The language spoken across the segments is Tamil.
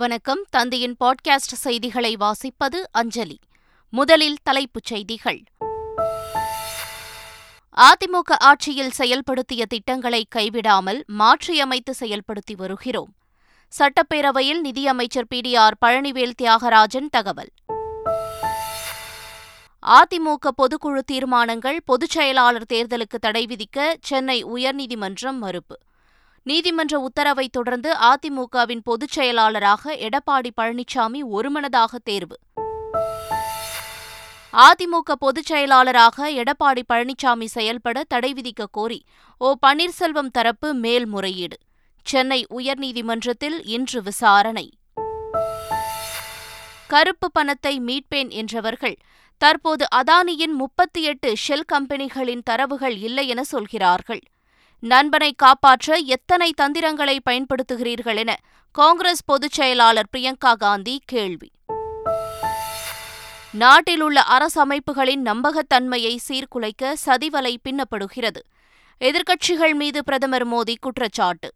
வணக்கம். தந்தையின் பாட்காஸ்ட் செய்திகளை வாசிப்பது அஞ்சலி. முதலில் தலைப்புச் செய்திகள். அதிமுக ஆட்சியில் செயல்படுத்திய திட்டங்களை கைவிடாமல் மாற்றியமைத்து செயல்படுத்தி வருகிறோம். சட்டப்பேரவையில் நிதியமைச்சர் PDR பழனிவேல் தியாகராஜன் தகவல். அதிமுக பொதுக்குழு தீர்மானங்கள் பொதுச் செயலாளர் தேர்தலுக்கு தடை விதிக்க சென்னை உயர்நீதிமன்றம் மறுப்பு. நீதிமன்ற உத்தரவை தொடர்ந்து அதிமுகவின் பொதுச் செயலாளராக எடப்பாடி பழனிசாமி ஒருமனதாக தேர்வு. அதிமுக பொதுச் செயலாளராக எடப்பாடி பழனிசாமி செயல்பட தடை விதிக்க கோரி ஓ பன்னீர்செல்வம் தரப்பு மேல்முறையீடு. சென்னை உயர்நீதிமன்றத்தில் இன்று விசாரணை. கருப்பு பணத்தை மீட்பேன் என்றவர்கள் தற்போது அதானியின் 38 ஷெல் கம்பெனிகளின் தரவுகள் இல்லை என சொல்கிறார்கள். நண்பனை காப்பாற்ற எத்தனை தந்திரங்களை பயன்படுத்துகிறீர்கள் என காங்கிரஸ் பொதுச் செயலாளர் பிரியங்கா காந்தி கேள்வி. நாட்டில் உள்ள அரசமைப்புகளின் நம்பகத்தன்மையை சீர்குலைக்க சதிவலை பின்னப்படுகிறது. எதிர்க்கட்சிகள் மீது பிரதமர் மோடி குற்றச்சாட்டு.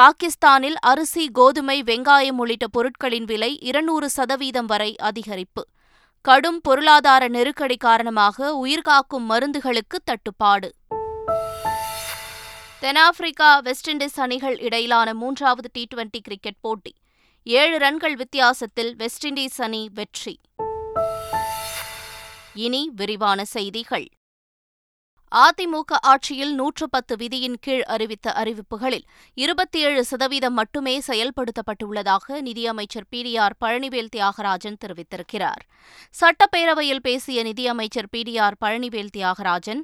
பாகிஸ்தானில் அரிசி, கோதுமை, வெங்காயம் உள்ளிட்ட பொருட்களின் விலை 200% வரை அதிகரிப்பு. கடும் பொருளாதார நெருக்கடி காரணமாக உயிர்காக்கும் மருந்துகளுக்கு தட்டுப்பாடு. தென்னாப்பிரிக்கா வெஸ்ட் இண்டீஸ் அணிகள் இடையிலான 3வது T20 கிரிக்கெட் போட்டி 7 ரன்கள் வித்தியாசத்தில் வெஸ்ட் இண்டீஸ் அணி வெற்றி. இனி விரிவான செய்திகள். அதிமுக ஆட்சியில் 110 விதியின் கீழ் அறிவித்த அறிவிப்புகளில் 27% மட்டுமே செயல்படுத்தப்பட்டுள்ளதாக நிதியமைச்சர் PDR பழனிவேல் தியாகராஜன் தெரிவித்திருக்கிறார். சட்டப்பேரவையில் பேசிய நிதியமைச்சர் PDR பழனிவேல் தியாகராஜன்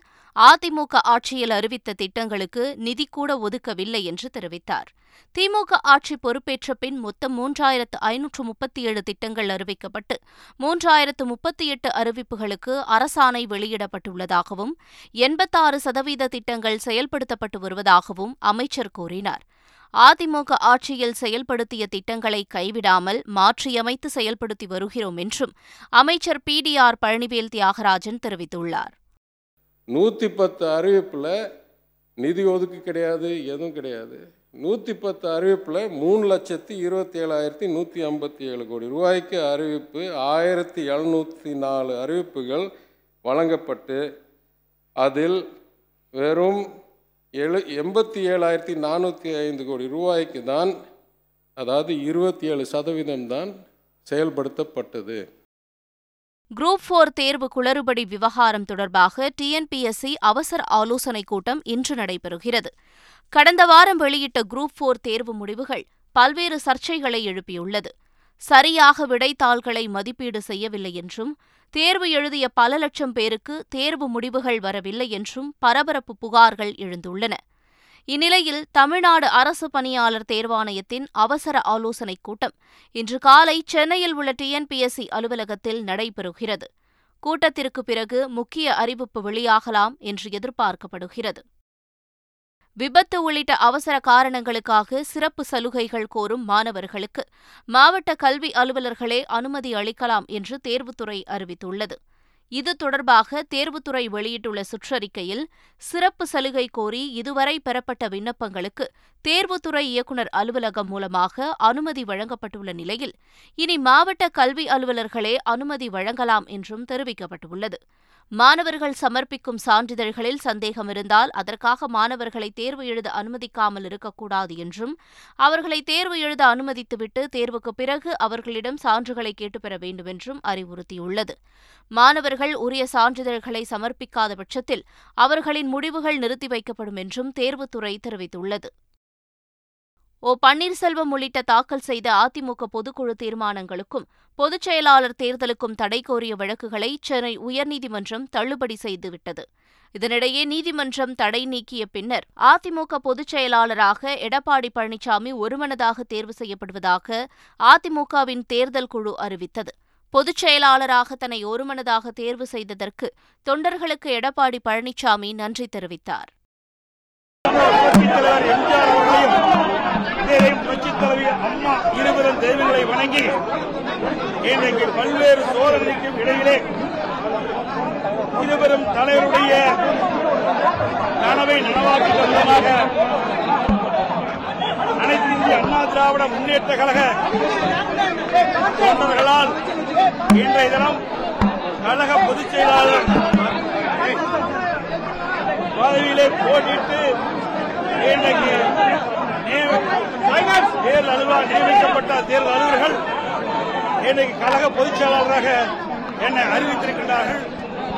அதிமுக ஆட்சியில் அறிவித்த திட்டங்களுக்கு நிதி கூட ஒதுக்கவில்லை என்று தெரிவித்தார். திமுக ஆட்சி பொறுப்பேற்ற பின் மொத்தம் 3537 திட்டங்கள் அறிவிக்கப்பட்டு 3038 அறிவிப்புகளுக்கு அரசாணை வெளியிடப்பட்டுள்ளதாகவும் 86% திட்டங்கள் செயல்படுத்தப்பட்டு வருவதாகவும் அமைச்சர் கூறினார். அதிமுக ஆட்சியில் செயல்படுத்திய திட்டங்களை கைவிடாமல் மாற்றியமைத்து செயல்படுத்தி வருகிறோம் என்றும் அமைச்சர் PDR பழனிவேல் தியாகராஜன் தெரிவித்துள்ளார். 110 அறிவிப்பில் நிதி ஒதுக்கு கிடையாது, எதுவும் கிடையாது. 110 அறிவிப்பில் 3,27,157 கோடி ரூபாய்க்கு அறிவிப்பு 1,704 அறிவிப்புகள் வழங்கப்பட்டு அதில் வெறும் 87,405 கோடி ரூபாய்க்கு தான், அதாவது 27% தான் செயல்படுத்தப்பட்டது. Group 4 தேர்வு குளறுபடி விவகாரம் தொடர்பாக TNPSC அவசர ஆலோசனைக் கூட்டம் இன்று நடைபெறுகிறது. கடந்த வாரம் வெளியிட்ட Group 4 தேர்வு முடிவுகள் பல்வேறு சர்ச்சைகளை எழுப்பியுள்ளது. சரியாக விடைத்தாள்களை மதிப்பீடு செய்யவில்லை என்றும், தேர்வு எழுதிய பல லட்சம் பேருக்கு தேர்வு முடிவுகள் வரவில்லை என்றும் பரபரப்பு புகார்கள் எழுந்துள்ளன. இந்நிலையில் தமிழ்நாடு அரசு பணியாளர் தேர்வாணையத்தின் அவசர ஆலோசனைக் கூட்டம் இன்று காலை சென்னையில் உள்ள TNPSC அலுவலகத்தில் நடைபெறுகிறது. கூட்டத்திற்கு பிறகு முக்கிய அறிவிப்பு வெளியாகலாம் என்று எதிர்பார்க்கப்படுகிறது. விபத்து உள்ளிட்ட அவசர காரணங்களுக்காக சிறப்பு சலுகைகள் கோரும் மாணவர்களுக்கு மாவட்ட கல்வி அலுவலர்களே அனுமதி அளிக்கலாம் என்று தேர்வுத்துறை அறிவித்துள்ளது. இது தொடர்பாக தேர்வுத்துறை வெளியிட்டுள்ள சுற்றறிக்கையில் சிறப்பு சலுகை கோரி இதுவரை பெறப்பட்ட விண்ணப்பங்களுக்கு தேர்வுத்துறை இயக்குநர் அலுவலகம் மூலமாக அனுமதி வழங்கப்பட்டுள்ள நிலையில் இனி மாவட்ட கல்வி அலுவலர்களே அனுமதி வழங்கலாம் என்றும் தெரிவிக்கப்பட்டுள்ளது. மாணவர்கள் சமர்ப்பிக்கும் சான்றிதழ்களில் சந்தேகம் இருந்தால் அதற்காக மாணவர்களை தேர்வு எழுத அனுமதிக்காமல் இருக்கக்கூடாது என்றும், அவர்களை தேர்வு எழுத அனுமதித்துவிட்டு தேர்வுக்கு பிறகு அவர்களிடம் சான்றுகளை கேட்டுப்பெற வேண்டும் என்றும் அறிவுறுத்தியுள்ளது. மாணவர்கள் உரிய சான்றிதழ்களை சமர்ப்பிக்காத பட்சத்தில் அவர்களின் முடிவுகள் நிறுத்தி வைக்கப்படும் என்றும் தேர்வுத்துறை தெரிவித்துள்ளது. ஓ பன்னீர்செல்வம் உள்ளிட்ட தாக்கல் செய்த அதிமுக பொதுக்குழு தீர்மானங்களுக்கும் பொதுச் செயலாளர் தேர்தலுக்கும் தடை கோரிய வழக்குகளை சென்னை உயர்நீதிமன்றம் தள்ளுபடி செய்துவிட்டது. இதனிடையே நீதிமன்றம் தடை நீக்கிய பின்னர் அதிமுக பொதுச் செயலாளராக எடப்பாடி பழனிசாமி ஒருமனதாக தேர்வு செய்யப்படுவதாக அதிமுகவின் தேர்தல் குழு அறிவித்தது. பொதுச் செயலாளராக தன்னை ஒருமனதாக தேர்வு செய்ததற்கு தொண்டர்களுக்கு எடப்பாடி பழனிசாமி நன்றி தெரிவித்தார். அம்மா இருவரும் தெய்வங்களை வணங்கி இன்றைக்கு பல்வேறு சோதனைக்கும் இடையிலே இருவரும் தலைவருடைய கனவை நனவாக்கும் விதமாக அனைத்து இந்திய அண்ணா அண்ணா திராவிட முன்னேற்ற கழக தோழர்களால் இன்றைய தினம் கழக பொதுச் செயலாளர் பதவியிலே போட்டியிட்டு இன்றைக்கு தேர்தல் அலுவலர் நியமிக்கப்பட்ட தேர்தல் அலுவலர்கள் இன்றைக்கு கழக பொதுச் செயலாளராக என்னை அறிவித்திருக்கின்றார்கள்.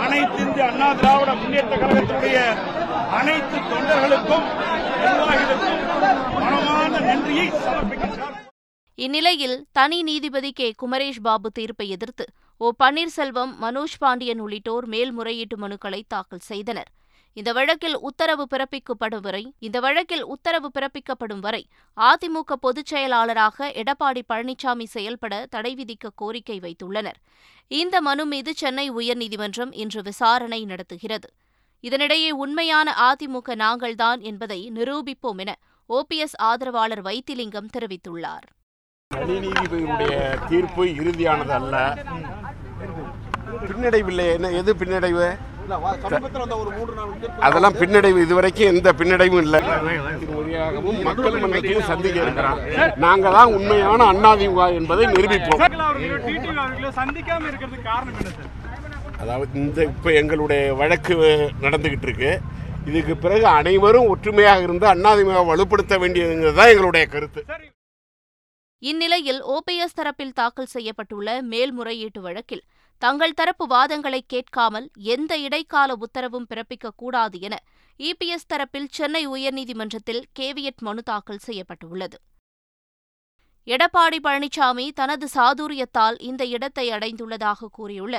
அனைத்து இந்திய அண்ணா திராவிட முன்னேற்ற கழகத்தினுடைய அனைத்து தொண்டர்களுக்கும் நிர்வாகிகளுக்கும் மனமான நன்றியை சமர்ப்பிக்கின்றனர். இந்நிலையில் தனி நீதிபதி கே குமரேஷ் பாபு தீர்ப்பை எதிர்த்து பன்னீர்செல்வம், மனோஜ் பாண்டியன் உள்ளிட்டோர் மேல்முறையீட்டு மனுக்களை தாக்கல் செய்தனர். இந்த வழக்கில் உத்தரவு பிறப்பிக்கப்படும் வரை அதிமுக பொதுச் செயலாளராக எடப்பாடி பழனிசாமி செயல்பட தடை விதிக்க கோரிக்கை வைத்துள்ளனர். இந்த மனு மீது சென்னை உயர்நீதிமன்றம் இன்று விசாரணை நடத்துகிறது. இதனிடையே உண்மையான அதிமுக நாங்கள்தான் என்பதை நிரூபிப்போம் என OPS ஆதரவாளர் வைத்திலிங்கம் தெரிவித்துள்ளார். தனி நீதிபதியுடைய தீர்ப்பு இறுதியானது அல்ல. பின்னடைவில்லை. எது பின்னடைவு? அதெல்லாம் பின்னடைவு. இதுவரைக்கும் எந்த பின்னடைவும் இல்லை. மக்கள் மன்றத்தையும் சந்திக்க இருக்கிறான். நாங்க தான் உண்மையான அதிமுக என்பதை நிரூபிப்போம். அதாவது இந்த இப்போ எங்களுடைய வழக்கு நடந்துகிட்டு இருக்கு. இதுக்கு பிறகு அனைவரும் ஒற்றுமையாக இருந்து அதிமுக வலுப்படுத்த வேண்டியதுங்கிறது தான் எங்களுடைய கருத்து. இந்நிலையில் OPS தரப்பில் தாக்கல் செய்யப்பட்டுள்ள மேல்முறையீட்டு வழக்கில் தங்கள் தரப்பு வாதங்களை கேட்காமல் எந்த இடைக்கால உத்தரவும் பிறப்பிக்கக்கூடாது என EPS தரப்பில் சென்னை உயர்நீதிமன்றத்தில் கேவியட் மனு தாக்கல் செய்யப்பட்டுள்ளது. எடப்பாடி பழனிசாமி தனது சாதுரியத்தால் இந்த இடத்தை அடைந்துள்ளதாக கூறியுள்ள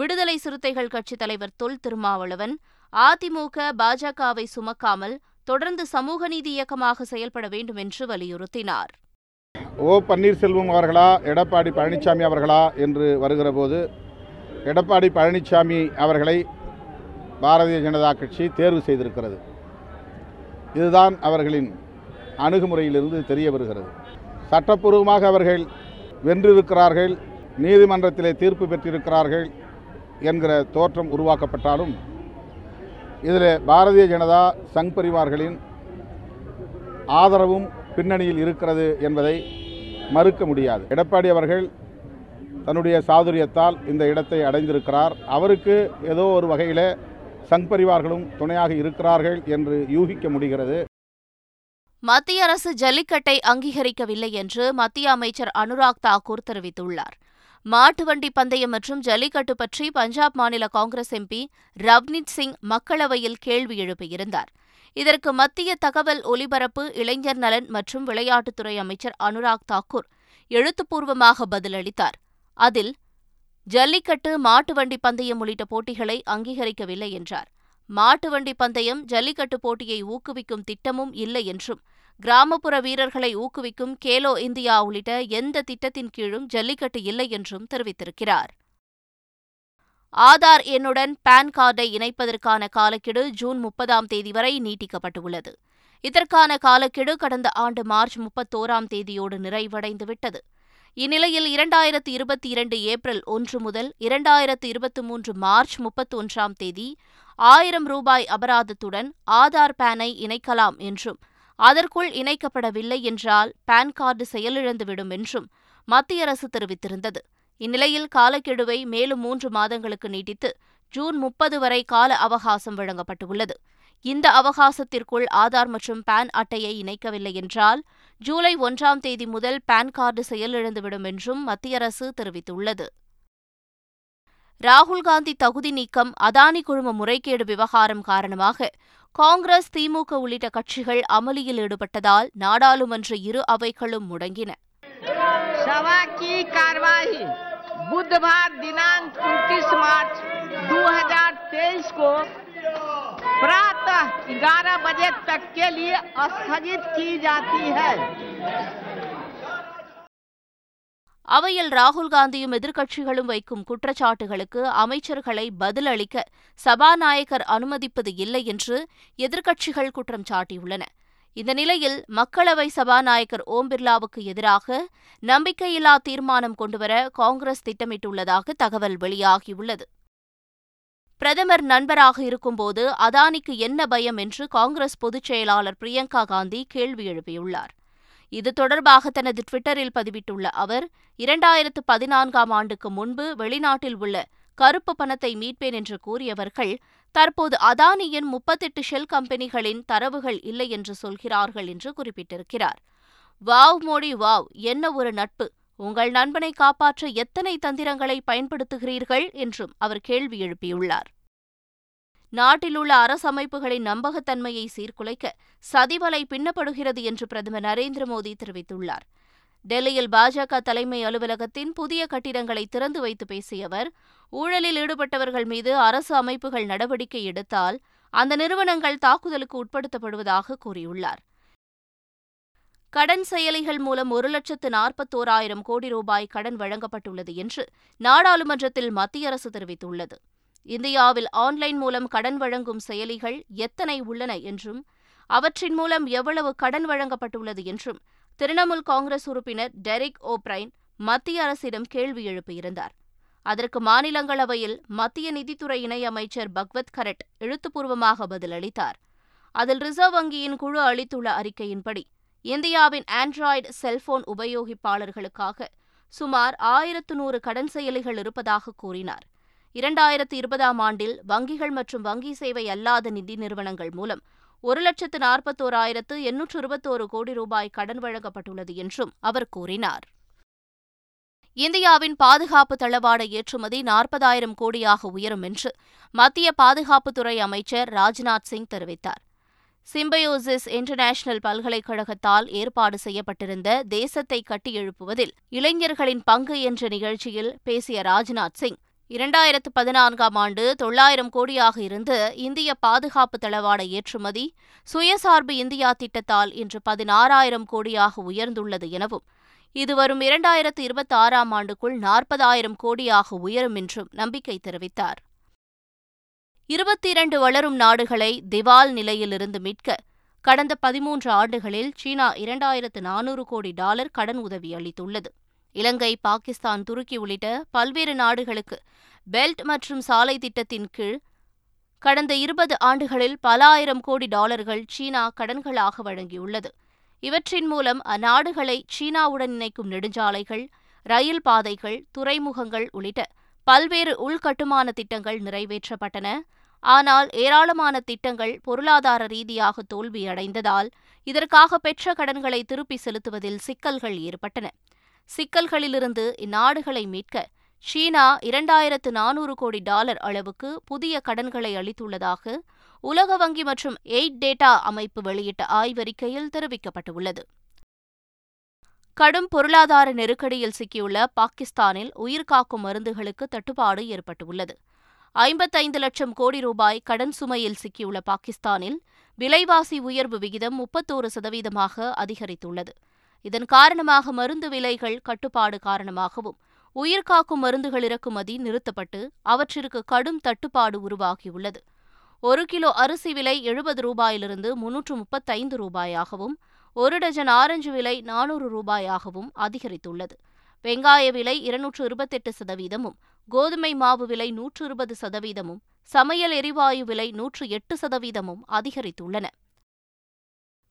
விடுதலை சிறுத்தைகள் கட்சித் தலைவர் திருமாவளவன், அதிமுக பாஜகவை சுமக்காமல் தொடர்ந்து சமூக நீதி இயக்கமாக செயல்பட வேண்டும் என்று வலியுறுத்தினார். பன்னீர்செல்வம் அவர்களா எடப்பாடி பழனிசாமி அவர்களா என்று வருகிற போது எடப்பாடி பழனிசாமி அவர்களை பாரதிய ஜனதா கட்சி தேர்வு செய்திருக்கிறது. இதுதான் அவர்களின் அணுகுமுறையிலிருந்து தெரிய வருகிறது. சட்டப்பூர்வமாக அவர்கள் வென்றிருக்கிறார்கள், நீதிமன்றத்திலே தீர்ப்பு பெற்றிருக்கிறார்கள் என்கிற தோற்றம் உருவாக்கப்பட்டாலும் இதில் பாரதிய ஜனதா சங் பரிவார்களின் ஆதரவும் பின்னணியில் இருக்கிறது என்பதை மறுக்க முடியாது. எடப்பாடி அவர்கள் தன்னுடைய சாதுரியத்தால் இந்த இடத்தை அடைந்திருக்கிறார். அவருக்கு ஏதோ ஒரு வகையில் சங் பரிவார்களும் துணையாக இருக்கிறார்கள் என்று யூகிக்க முடிகிறது. மத்திய அரசு ஜல்லிக்கட்டை அங்கீகரிக்கவில்லை என்று மத்திய அமைச்சர் அனுராக் தாக்கூர் தெரிவித்துள்ளார். மாட்டு வண்டி பந்தயம் மற்றும் ஜல்லிக்கட்டு பற்றி பஞ்சாப் மாநில காங்கிரஸ் MP ரவ்னீத் சிங் மக்களவையில் கேள்வி எழுப்பியிருந்தார். இதற்கு மத்திய தகவல் ஒலிபரப்பு, இளைஞர் நலன் மற்றும் விளையாட்டுத்துறை அமைச்சர் அனுராக் தாக்கூர் எழுத்துப்பூர்வமாக பதிலளித்தார். அதில் ஜல்லிக்கட்டு, மாட்டு வண்டி பந்தயம் உள்ளிட்ட போட்டிகளை அங்கீகரிக்கவில்லை என்றார். மாட்டு வண்டி பந்தயம், ஜல்லிக்கட்டு போட்டியை ஊக்குவிக்கும் திட்டமும் இல்லை என்றும், கிராமப்புற வீரர்களை ஊக்குவிக்கும் கேலோ இந்தியா உள்ளிட்ட எந்த திட்டத்தின் கீழும் ஜல்லிக்கட்டு இல்லை என்றும் தெரிவித்திருக்கிறார். ஆதார் எண்ணுடன் பான் கார்டை இணைப்பதற்கான காலக்கெடு ஜூன் 30 வரை நீட்டிக்கப்பட்டுள்ளது. இதற்கான காலக்கெடு கடந்த ஆண்டு மார்ச் 31 நிறைவடைந்துவிட்டது. இந்நிலையில் 2022 ஏப்ரல் 1 முதல் 2023 மார்ச் 31 ₹1000 அபராதத்துடன் ஆதார் பானை இணைக்கலாம் என்றும், அதற்குள் இணைக்கப்படவில்லை என்றால் பான் கார்டு செயலிழந்துவிடும் என்றும் மத்திய அரசு தெரிவித்திருந்தது. இந்நிலையில் காலக்கெடுவை மேலும் 3 மாதங்களுக்கு நீட்டித்து ஜூன் 30 வரை கால அவகாசம் வழங்கப்பட்டுள்ளது. இந்த அவகாசத்திற்குள் ஆதார் மற்றும் பான் அட்டையை இணைக்கவில்லை என்றால் ஜூலை 1 முதல் பான் கார்டு செயலிழந்துவிடும் என்றும் மத்திய அரசு தெரிவித்துள்ளது. ராகுல்காந்தி தகுதி நீக்கம், அதானி குழும முறைகேடு விவகாரம் காரணமாக காங்கிரஸ், திமுக உள்ளிட்ட கட்சிகள் அமளியில் ஈடுபட்டதால் நாடாளுமன்ற இரு அவைகளும் முடங்கின. அவையில் ராகுல்காந்தியும் எதிர்க்கட்சிகளும் வைக்கும் குற்றச்சாட்டுகளுக்கு அமைச்சர்களை பதிலளிக்க சபாநாயகர் அனுமதிப்பது இல்லை என்று எதிர்க்கட்சிகள் குற்றம் சாட்டியுள்ளன. இந்த நிலையில் மக்களவை சபாநாயகர் ஓம் பிர்லாவுக்கு எதிராக நம்பிக்கையில்லா தீர்மானம் கொண்டுவர காங்கிரஸ் திட்டமிட்டுள்ளதாக தகவல் வெளியாகியுள்ளது. பிரதமர் நண்பராக இருக்கும்போது அதானிக்கு என்ன பயம் என்று காங்கிரஸ் பொதுச் செயலாளர் பிரியங்கா காந்தி கேள்வி எழுப்பியுள்ளார். இது தொடர்பாக தனது ட்விட்டரில் பதிவிட்டுள்ள அவர், 2014ஆம் ஆண்டுக்கு முன்பு வெளிநாட்டில் உள்ள கருப்பு பணத்தை மீட்பேன் என்று கூறியவர்கள் தற்போது அதானியின் 38 ஷெல் கம்பெனிகளின் தரவுகள் இல்லை என்று சொல்கிறார்கள் என்று குறிப்பிட்டிருக்கிறார். வாவ் மோடி வாவ், என்ன ஒரு நட்பு! உங்கள் நண்பனை காப்பாற்ற எத்தனை தந்திரங்களை பயன்படுத்துகிறீர்கள் என்றும் அவர் கேள்வி எழுப்பியுள்ளார். நாட்டிலுள்ள அரசமைப்புகளின் நம்பகத்தன்மையை சீர்குலைக்க சதிவலை பின்னப்படுகிறது என்று பிரதமர் நரேந்திரமோடி தெரிவித்துள்ளார். டெல்லியில் பாஜக தலைமை அலுவலகத்தின் புதிய கட்டிடங்களை திறந்து வைத்து பேசிய அவர், ஊழலில் ஈடுபட்டவர்கள் மீது அரசு அமைப்புகள் நடவடிக்கை எடுத்தால் அந்த நிறுவனங்கள் தாக்குதலுக்கு உட்படுத்தப்படுவதாக கூறியுள்ளார். கடன் செயலிகள் மூலம் 1,41,000 கோடி ரூபாய் கடன் வழங்கப்பட்டுள்ளது என்று நாடாளுமன்றத்தில் மத்திய அரசு தெரிவித்துள்ளது. இந்தியாவில் ஆன்லைன் மூலம் கடன் வழங்கும் செயலிகள் எத்தனை உள்ளன என்றும் அவற்றின் மூலம் எவ்வளவு கடன் வழங்கப்பட்டுள்ளது என்றும் திருணமுல் காங்கிரஸ் உறுப்பினர் டெரிக் ஓப்ரைன் மத்திய அரசிடம் கேள்வி எழுப்பியிருந்தார். அதற்கு மாநிலங்களவையில் மத்திய நிதித்துறை இணையமைச்சர் பக்வத் கரட் எழுத்துப்பூர்வமாக பதிலளித்தார். அதில் ரிசர்வ் வங்கியின் குழு அளித்துள்ள அறிக்கையின்படி இந்தியாவின் ஆண்ட்ராய்டு செல்போன் உபயோகிப்பாளர்களுக்காக சுமார் 1100 கடன் செயலிகள் இருப்பதாக கூறினார். 2020ஆம் ஆண்டில் வங்கிகள் மற்றும் வங்கி சேவை அல்லாத நிதி நிறுவனங்கள் மூலம் 1,41,821 கோடி ரூபாய் கடன் வழங்கப்பட்டுள்ளது என்றும் அவர் கூறினார். இந்தியாவின் பாதுகாப்பு தளவாட ஏற்றுமதி 40,000 கோடியாக உயரும் என்று மத்திய பாதுகாப்புத்துறை அமைச்சர் ராஜ்நாத் சிங் தெரிவித்தார். சிம்பயோசிஸ் இன்டர்நேஷனல் பல்கலைக்கழகத்தால் ஏற்பாடு செய்யப்பட்டிருந்த தேசத்தை கட்டியெழுப்புவதில் இளைஞர்களின் பங்கு என்ற நிகழ்ச்சியில் பேசிய ராஜ்நாத் சிங், 2014ஆம் ஆண்டு 900 கோடியாக இருந்த இந்திய பாதுகாப்பு தளவாட ஏற்றுமதி சுயசார்பு இந்தியா திட்டத்தால் இன்று 16,000 கோடியாக உயர்ந்துள்ளது எனவும் இது வரும் 2026ஆம் ஆண்டுக்குள் 40,000 கோடியாக உயரும் என்றும் நம்பிக்கை தெரிவித்தார். 22 வளரும் நாடுகளை திவால் நிலையிலிருந்து மீட்க கடந்த 13 ஆண்டுகளில் சீனா $2,400 கோடி கடன் உதவி அளித்துள்ளது. இலங்கை, பாகிஸ்தான், துருக்கி உள்ளிட்ட பல்வேறு நாடுகளுக்கு பெல்ட் மற்றும் சாலை திட்டத்தின் கீழ் கடந்த 20 ஆண்டுகளில் பல $1,000 கோடி சீனா கடன்களாக வழங்கியுள்ளது. இவற்றின் மூலம் அந்நாடுகளை சீனாவுடன் இணைக்கும் நெடுஞ்சாலைகள், ரயில் பாதைகள், துறைமுகங்கள் உள்ளிட்ட பல்வேறு உள்கட்டுமான திட்டங்கள் நிறைவேற்றப்பட்டன. ஆனால் ஏராளமான திட்டங்கள் பொருளாதார ரீதியாக தோல்வியடைந்ததால் இதற்காக பெற்ற கடன்களை திருப்பி செலுத்துவதில் சிக்கல்கள் ஏற்பட்டன. சிக்கல்களிலிருந்து இந்நாடுகளை மீட்க சீனா $2,400 கோடி அளவுக்கு புதிய கடன்களை அளித்துள்ளதாக உலக வங்கி மற்றும் 8 டேட்டா அமைப்பு வெளியிட்ட ஆய்வறிக்கையில் தெரிவிக்கப்பட்டுள்ளது. கடும் பொருளாதார நெருக்கடியில் சிக்கியுள்ள பாகிஸ்தானில் உயிர்காக்கும் மருந்துகளுக்கு தட்டுப்பாடு ஏற்பட்டுள்ளது. 55 லட்சம் கோடி ரூபாய் கடன் சுமையில் சிக்கியுள்ள பாகிஸ்தானில் விலைவாசி உயர்வு விகிதம் 31% அதிகரித்துள்ளது. இதன் காரணமாக மருந்து விலைகள் கட்டுப்பாடு காரணமாகவும் உயிர்காக்கும் மருந்துகள் இறக்குமதி நிறுத்தப்பட்டு அவற்றிற்கு கடும் தட்டுப்பாடு உருவாகியுள்ளது. 1 கிலோ அரிசி விலை $70 335 ரூபாயாகவும் 1 டஜன் ஆரஞ்சு விலை $400 ரூபாயாகவும் அதிகரித்துள்ளது. வெங்காய விலை 228%, கோதுமை மாவு விலை 120%, சமையல் எரிவாயு விலை 108% அதிகரித்துள்ளன.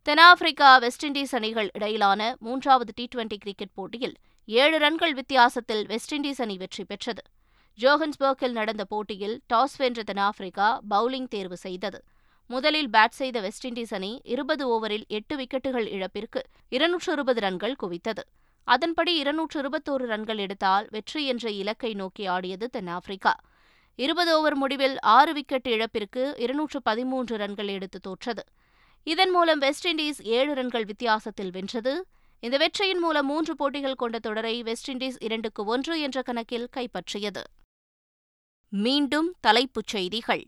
தென்னாப்பிரிக்கா வெஸ்ட் இண்டீஸ் அணிகள் இடையிலான 3வது T20 கிரிக்கெட் போட்டியில் 7 ரன்கள் வித்தியாசத்தில் வெஸ்ட் இண்டீஸ் அணி வெற்றி பெற்றது. ஜோஹன்ஸ்பர்க்கில் நடந்த போட்டியில் டாஸ் வென்ற தென்னாப்பிரிக்கா பவுலிங் தேர்வு செய்தது. முதலில் பேட் செய்த வெஸ்ட் இண்டீஸ் அணி 20 ஓவரில் 8 விக்கெட்டுகள் இழப்பிற்கு 220 ரன்கள் குவித்தது. அதன்படி 221 ரன்கள் எடுத்தால் வெற்றி என்ற இலக்கை நோக்கி ஆடியது தென்னாப்பிரிக்கா. 20 ஓவர் முடிவில் 6 விக்கெட் இழப்பிற்கு 213 ரன்கள் எடுத்து தோற்றது. இதன் மூலம் வெஸ்ட் இண்டீஸ் 7 ரன்கள் வித்தியாசத்தில் வென்றது. இந்த வெற்றியின் மூலம் 3 போட்டிகள் கொண்ட தொடரை வெஸ்ட் இண்டீஸ் 2-1 என்ற கணக்கில் கைப்பற்றியது. மீண்டும் தலைப்புச் செய்திகள்.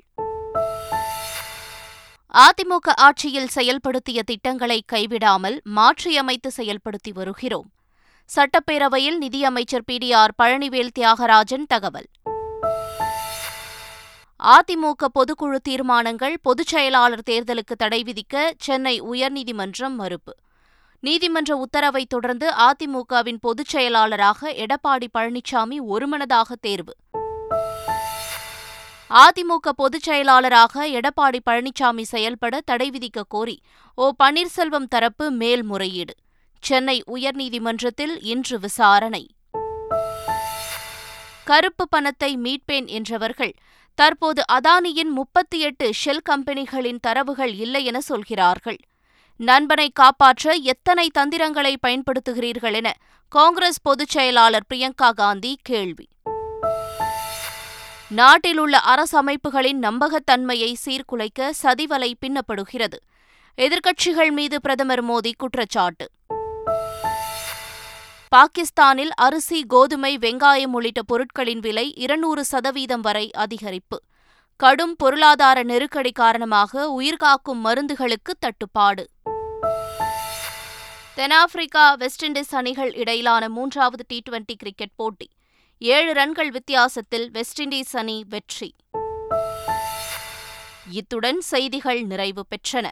அதிமுக ஆட்சியில் செயல்படுத்திய திட்டங்களை கைவிடாமல் மாற்றியமைத்து செயல்படுத்தி வருகிறோம். சட்டப்பேரவையில் நிதியமைச்சர் PDR பழனிவேல் தியாகராஜன் தகவல். அதிமுக பொதுக்குழு தீர்மானங்கள் பொதுச் செயலாளர் தேர்தலுக்கு தடை விதிக்க சென்னை உயர்நீதிமன்றம் மறுப்பு. நீதிமன்ற உத்தரவை தொடர்ந்து அதிமுகவின் பொதுச் செயலாளராக எடப்பாடி பழனிசாமி ஒருமனதாக தேர்வு. அதிமுக பொதுச் செயலாளராக எடப்பாடி பழனிசாமி செயல்பட தடை விதிக்க கோரி ஓ. பன்னீர்செல்வம் தரப்பு மேல்முறையீடு. சென்னை உயர்நீதிமன்றத்தில் இன்று விசாரணை. கருப்பு பணத்தை மீட்பேன் என்றவர்கள் தற்போது அதானியின் 38 ஷெல் கம்பெனிகளின் தரவுகள் இல்லை என சொல்கிறார்கள். நண்பனை காப்பாற்ற எத்தனை தந்திரங்களை பயன்படுத்துகிறீர்கள் என காங்கிரஸ் பொதுச் செயலாளர் பிரியங்கா காந்தி கேள்வி. நாட்டில் உள்ள அரசமைப்புகளின் நம்பகத்தன்மையை சீர்குலைக்க சதிவலை பின்னப்படுகிறது. எதிர்க்கட்சிகள் மீது பிரதமர் மோடி குற்றச்சாட்டு. பாகிஸ்தானில் அரிசி, கோதுமை, வெங்காயம் உள்ளிட்ட பொருட்களின் விலை 200% வரை அதிகரிப்பு. கடும் பொருளாதார நெருக்கடி காரணமாக உயிர்காக்கும் மருந்துகளுக்கு தட்டுப்பாடு. தென்னாப்பிரிக்கா வெஸ்ட் இண்டீஸ் அணிகள் இடையிலான 3வது T20 கிரிக்கெட் போட்டி 7 ரன்கள் வித்தியாசத்தில் வெஸ்ட் இண்டீஸ் அணி வெற்றி. இத்துடன் செய்திகள் நிறைவு பெற்றன.